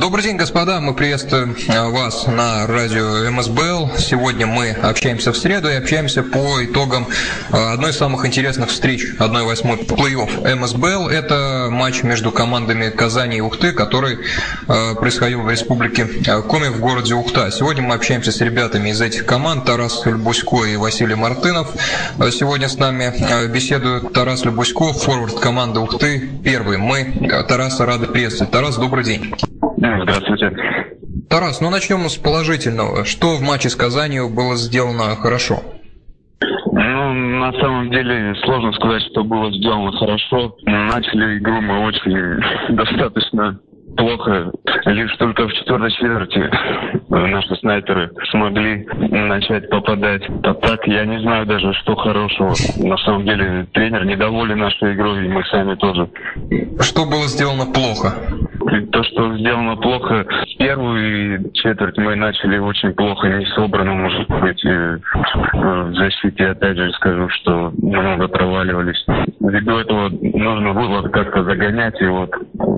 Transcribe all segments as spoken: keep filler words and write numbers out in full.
Добрый день, господа. Мы приветствуем вас на радио эм эс бэ эл. Сегодня мы общаемся в среду и общаемся по итогам одной из самых интересных встреч одна восьмая плей-офф эм эс бэ эл. Это матч между командами Казани и Ухты, который происходил в республике Коми в городе Ухта. Сегодня мы общаемся с ребятами из этих команд. Тарас Любусько и Василий Мартынов сегодня с нами беседуют. Тарас Любусько, форвард команды Ухты, первый. Мы Тараса рады приветствовать. Тарас, добрый день. Здравствуйте. Тарас, ну начнем с положительного. Что в матче с Казанью было сделано хорошо? Ну, на самом деле, сложно сказать, что было сделано хорошо. Начали игру мы очень достаточно плохо. Лишь только в четвертой четверти наши снайперы смогли начать попадать. А так я не знаю даже, что хорошего. На самом деле тренер недоволен нашей игрой, и мы сами тоже. Что было сделано плохо? То, что сделано плохо, первую четверть мы начали очень плохо, не собрано, может быть, в защите, опять же скажу, что много проваливались. Ввиду этого нужно было как-то загонять, и вот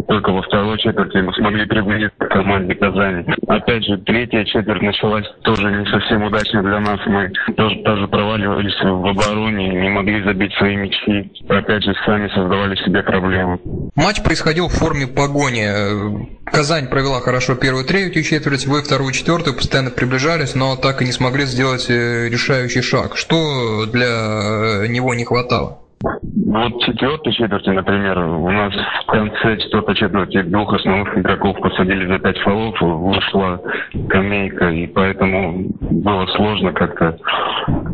только во второй четверти мы смогли приблизиться к команде Казани. Опять же, третья четверть началась тоже не совсем удачно для нас, мы тоже, тоже проваливались в обороне, не могли забить свои мячи, опять же, сами создавали себе проблемы. Матч происходил в форме погони. Казань провела хорошо первую третью четверть, вы вторую четвертую постоянно приближались, но так и не смогли сделать решающий шаг. Что для него не хватало? Вот в четвертой четверти, например, у нас в конце четвертой четверти двух основных игроков посадили за пять фолов, вышла скамейка, и поэтому было сложно как-то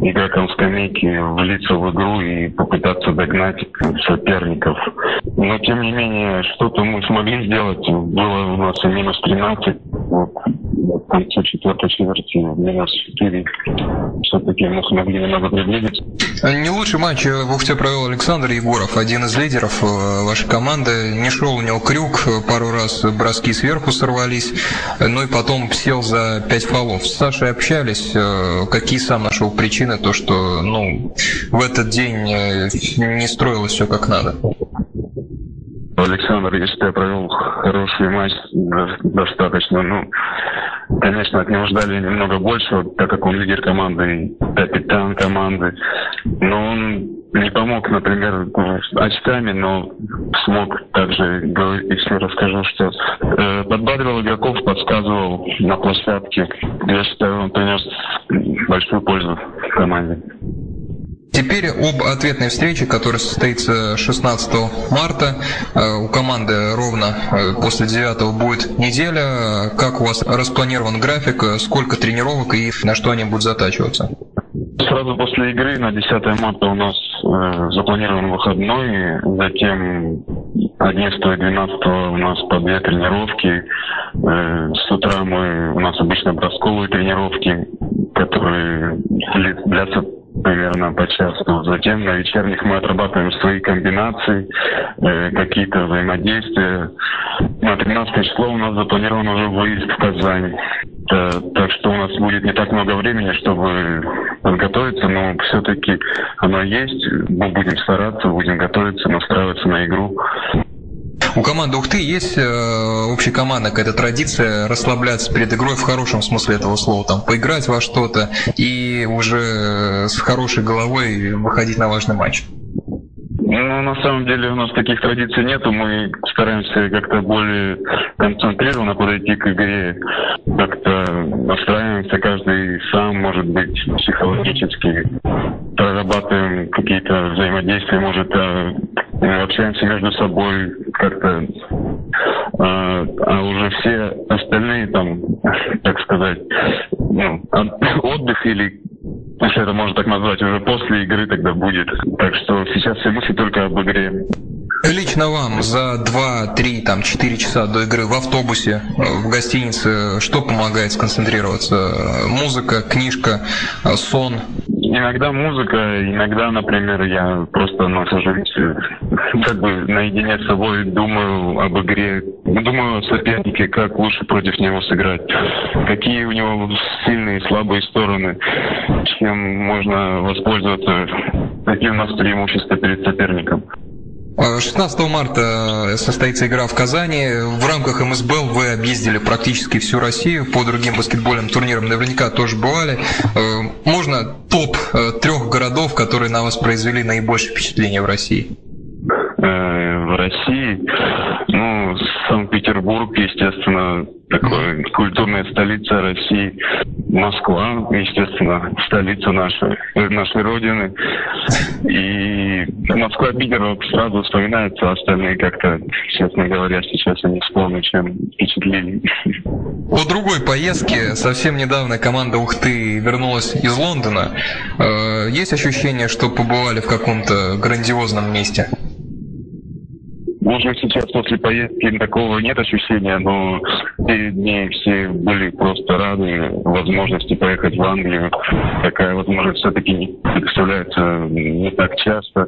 игрокам скамейки влиться в игру и попытаться догнать соперников. Но, тем не менее, что-то мы смогли сделать. Было у нас минус тринадцать, вот, в конце четвертой четверти минус четыре. Все-таки мы смогли немного приблизиться. Не лучший матч в Ухте провел Александр Егоров, один из лидеров вашей команды. Не шел у него крюк, пару раз броски сверху сорвались, ну и потом сел за пять фолов. С Сашей общались, какие сам нашел причины, то что ну в этот день не строилось все как надо? Александр, я считаю, провел хороший матч, достаточно, ну, конечно, от него ждали немного больше, так как он лидер команды, капитан команды, но он не помог, например, очками, но смог также, если расскажу, что э, подбадривал игроков, подсказывал на площадке. Я считаю, он принес большую пользу команде. Теперь об ответной встрече, которая состоится шестнадцатого марта. У команды ровно после девятого будет неделя. Как у вас распланирован график, сколько тренировок и на что они будут затачиваться? Сразу после игры на десятое марта у нас э, запланирован выходной, затем одиннадцатого и двенадцатого у нас по две тренировки. Э, с утра мы у нас обычно бросковые тренировки, которые длятся примерно по часу. Затем на вечерних мы отрабатываем свои комбинации, э, какие-то взаимодействия. На тринадцатое число у нас запланирован уже выезд в Казань. Так что у нас будет не так много времени, чтобы подготовиться, но все-таки оно есть. Мы будем стараться, будем готовиться, настраиваться на игру. У команды Ухты есть э, общая команда, какая-то традиция расслабляться перед игрой в хорошем смысле этого слова, там поиграть во что-то и уже с хорошей головой выходить на важный матч? Ну, на самом деле у нас таких традиций нету, мы стараемся как-то более концентрированно подойти к игре, как-то настраиваемся каждый сам, может быть, психологически, прорабатываем какие-то взаимодействия, может, общаемся между собой как-то, а уже все остальные там, так сказать, ну, отдых или... Если это можно так назвать, уже после игры тогда будет. Так что сейчас все мысли только об игре. Лично вам за два-три, там, четыре часа до игры в автобусе, в гостинице, что помогает сконцентрироваться? Музыка, книжка, сон? Иногда музыка, иногда, например, я просто нахожусь как бы наедине с собой, думаю об игре, думаю о сопернике, как лучше против него сыграть, какие у него сильные и слабые стороны, чем можно воспользоваться, какие у нас преимущества перед соперником. шестнадцатого марта состоится игра в Казани. В рамках эм эс бэ эл вы объездили практически всю Россию. По другим баскетбольным турнирам наверняка тоже бывали. Можно топ трех городов, которые на вас произвели наибольшее впечатление в России? В России? Ну, Санкт-Петербург, естественно, такая культурная столица России. Москва, естественно, столица нашей, нашей родины. И Москва, Питер сразу вспоминается, остальные как-то, честно говоря, сейчас я не вспомню, чем впечатление. По другой поездке совсем недавно команда Ухты вернулась из Лондона. Есть ощущение, что побывали в каком-то грандиозном месте? Может, сейчас после поездки такого нет ощущения, но перед ней все были просто рады возможности поехать в Англию. Такая возможность все-таки не представляется не так часто.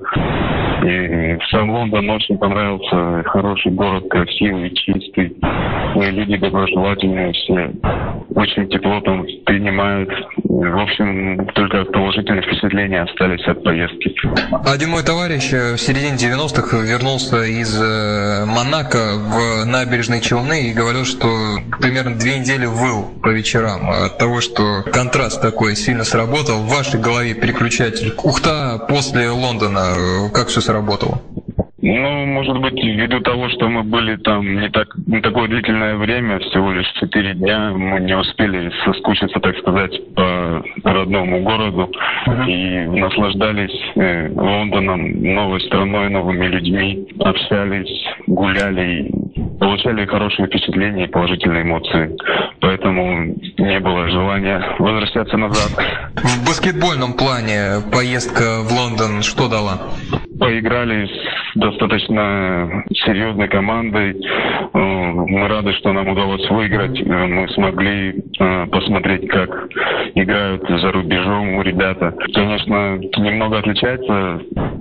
И сам Лондон очень понравился. Хороший город, красивый, чистый. И люди доброжелательные все. Очень тепло там принимают. В общем, только положительные впечатления остались от поездки. Один мой товарищ в середине девяностых вернулся из Монако в Набережные Челны и говорил, что примерно две недели выл по вечерам от того, что контраст такой сильно сработал. В вашей голове переключатель Ухта после Лондона, как все сработало? Ну, может быть, ввиду того, что мы были там не так не такое длительное время, всего лишь четыре дня, мы не успели соскучиться, так сказать, по родному городу и наслаждались э, Лондоном, новой страной, новыми людьми, общались, гуляли, получали хорошие впечатления и положительные эмоции. Поэтому не было желания возвращаться назад. В баскетбольном плане поездка в Лондон что дала? Поиграли с достаточно серьезной командой. Мы рады, что нам удалось выиграть. Мы смогли посмотреть, как играют за рубежом ребята. Конечно, немного отличается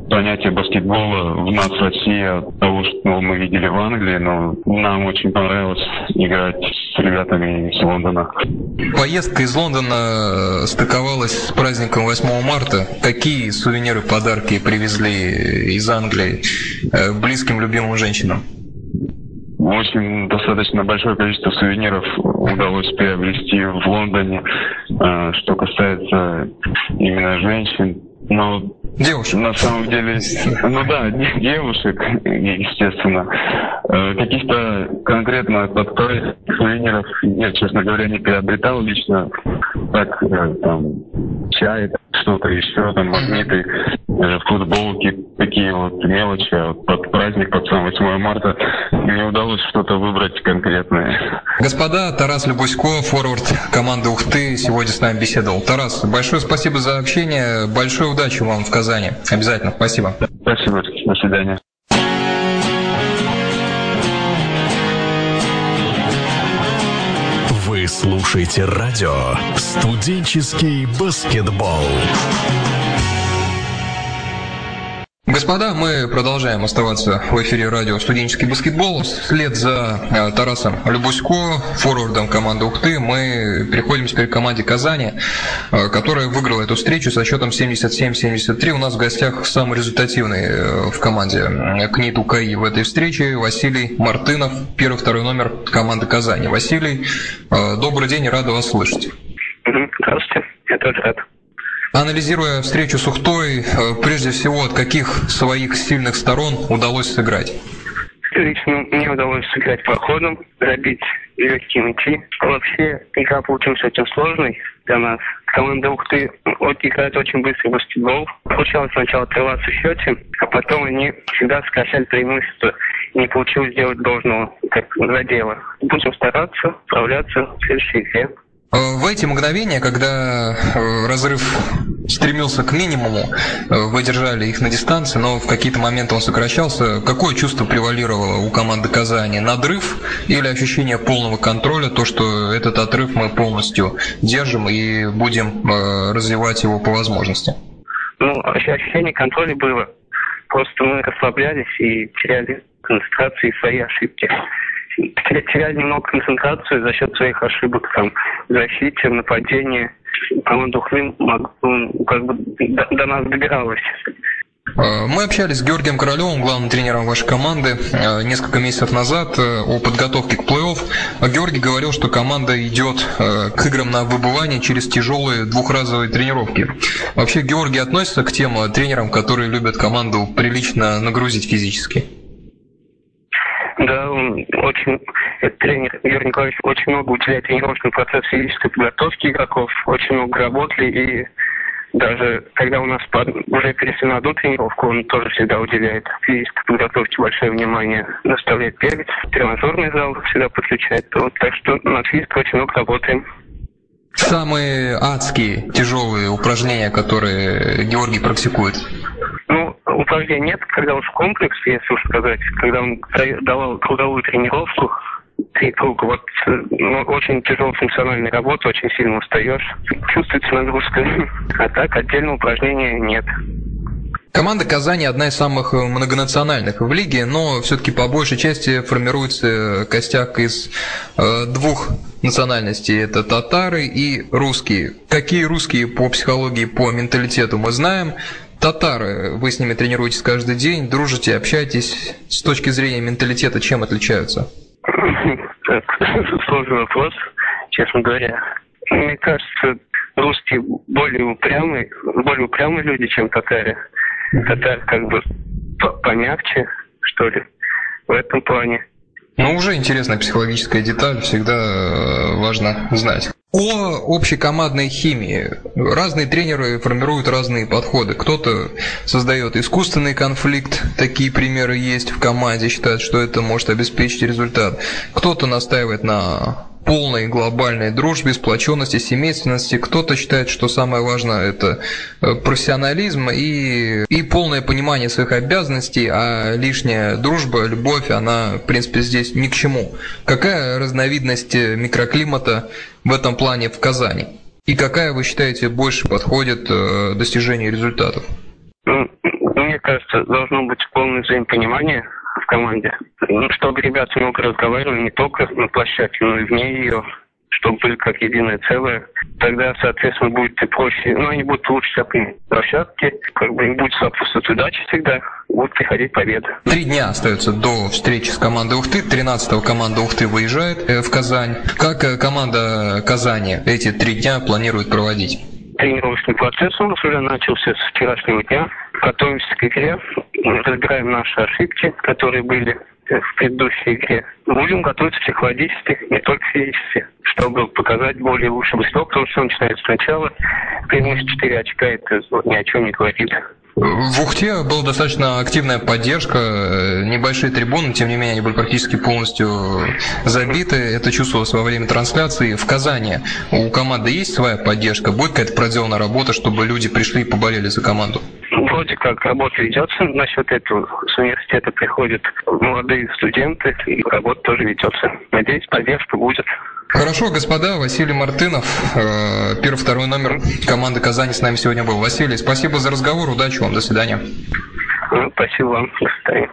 понятие баскетбола в нас, в России, от того, что мы видели в Англии, но нам очень понравилось играть с ребятами из Лондона. Поездка из Лондона стыковалась с праздником восьмого марта. Какие сувениры, подарки привезли из Англии близким, любимым женщинам? Очень достаточно большое количество сувениров удалось приобрести в Лондоне, что касается именно женщин. Но девушек. На самом деле, ну да, девушек, естественно. Каких-то конкретно подправок сувениров я, честно говоря, не приобретал лично. Так, там, чай, что-то еще, там, магниты, футболки, такие вот мелочи. Вот под праздник, под сам восьмое марта мне удалось что-то выбрать конкретное. Господа, Тарас Любусько, форвард команды Ухты, сегодня с нами беседовал. Тарас, большое спасибо за общение, большое удачи вам в Казани. Обязательно. Спасибо. Спасибо. До свидания. Вы слушаете радио «Студенческий баскетбол». Господа, мы продолжаем оставаться в эфире радио «Студенческий баскетбол». Вслед за Тарасом Любусько, форвардом команды Ухты, мы переходим теперь к команде Казани, которая выиграла эту встречу со счетом семьдесят семь семьдесят три. У нас в гостях самый результативный в команде КНИТУ КАИ в этой встрече Василий Мартынов, первый-второй номер команды Казани. Василий, добрый день, рада вас слышать. Здравствуйте, я тоже рад. Анализируя встречу с Ухтой, прежде всего, от каких своих сильных сторон удалось сыграть? Лично мне удалось сыграть по ходу, забить легкие мячи. Вообще, игра получилась очень сложной для нас. Команда Ухты играет очень быстрый баскетбол. Получалось сначала отрываться в счете, а потом они всегда сокращали преимущество. Не получилось сделать должного, как задело. Будем стараться справляться в следующей игре. В эти мгновения, когда разрыв стремился к минимуму, вы держали их на дистанции, но в какие-то моменты он сокращался. Какое чувство превалировало у команды Казани? Надрыв или ощущение полного контроля, то, что этот отрыв мы полностью держим и будем э, развивать его по возможности? Ну, ощущение контроля было. Просто мы расслаблялись и теряли концентрацию и свои ошибки. Теряли немного концентрацию за счет своих ошибок там, в защите, в нападении. Команда Ухты как бы до, до нас добиралась. Мы общались с Георгием Королевым, главным тренером вашей команды, несколько месяцев назад о подготовке к плей-офф. Георгий говорил, что команда идет к играм на выбывание через тяжелые двухразовые тренировки. Вообще, Георгий относится к тем тренерам, которые любят команду прилично нагрузить физически? Да, он очень, этот тренер Георгий Николаевич очень много уделяет тренировочному процессу физической подготовки игроков, очень много работали, и даже когда у нас уже перешли на одну тренировку, он тоже всегда уделяет физической подготовке большое внимание, заставляет бегать, тренажерный зал всегда подключает. Вот, так что над физикой очень много работаем. Самые адские, тяжелые упражнения, которые Георгий практикует? Ну, упражнений нет, когда уж комплекс, если уж сказать, когда он давал круговую тренировку, три круга, вот ну, очень тяжелая функциональная работа, очень сильно устаешь, чувствуется нагрузка, а так отдельного упражнения нет. Команда Казани одна из самых многонациональных в лиге, но все-таки по большей части формируется костяк из э, двух национальностей. Это татары и русские. Какие русские по психологии, по менталитету мы знаем? Татары, вы с ними тренируетесь каждый день, дружите, общаетесь. С точки зрения менталитета чем отличаются? Так, сложный вопрос, честно говоря. Мне кажется, русские более упрямые, более упрямые люди, чем татары. Татары как бы помягче, что ли, в этом плане. Ну, уже интересная психологическая деталь, всегда важно знать. О общекомандной химии. Разные тренеры формируют разные подходы. Кто-то создает искусственный конфликт, такие примеры есть в команде, считает, что это может обеспечить результат. Кто-то настаивает на полной глобальной дружбе, сплоченности, семейственности. Кто-то считает, что самое важное – это профессионализм и, и полное понимание своих обязанностей, а лишняя дружба, любовь, она, в принципе, здесь ни к чему. Какая разновидность микроклимата в этом плане в Казани? И какая, вы считаете, больше подходит достижению результатов? Мне кажется, должно быть полное взаимопонимание в команде, чтобы ребята много разговаривали не только на площадке, но и вне ее, чтобы были как единое целое. Тогда, соответственно, будет и проще, но они будут лучше всякой площадки, как бы им будет сопутствовать удача всегда, будет приходить победа. Три дня остается до встречи с командой Ухты. тринадцатого команда Ухты выезжает в Казань. Как команда Казани эти три дня планирует проводить? Тренировочный процесс у нас уже начался с вчерашнего дня. Готовимся к игре, разбираем наши ошибки, которые были в предыдущей игре. Будем готовиться психологически, не только физически, чтобы показать более лучший выступ, потому что он начинается сначала. Примерно четыре очка, это ни о чем не говорит. В Ухте была достаточно активная поддержка, небольшие трибуны, тем не менее, они были практически полностью забиты. Это чувствовалось во время трансляции. В Казани у команды есть своя поддержка? Будет какая-то проделана работа, чтобы люди пришли и поболели за команду? Вроде как работа ведется насчет этого. С университета приходят молодые студенты, и работа тоже ведется. Надеюсь, поддержка будет. Хорошо, господа, Василий Мартынов, первый, второй номер команды Казани, с нами сегодня был. Василий, спасибо за разговор, удачи вам, до свидания. Спасибо вам, до свидания.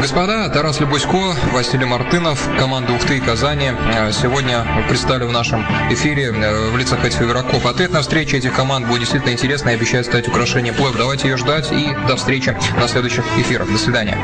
Господа, Тарас Любусько, Василий Мартынов, команда Ухты и Казани сегодня предстали в нашем эфире в лицах этих игроков. Ответ на встречу этих команд будет действительно интересно и обещает стать украшением плей-офф. Давайте ее ждать и до встречи на следующих эфирах. До свидания.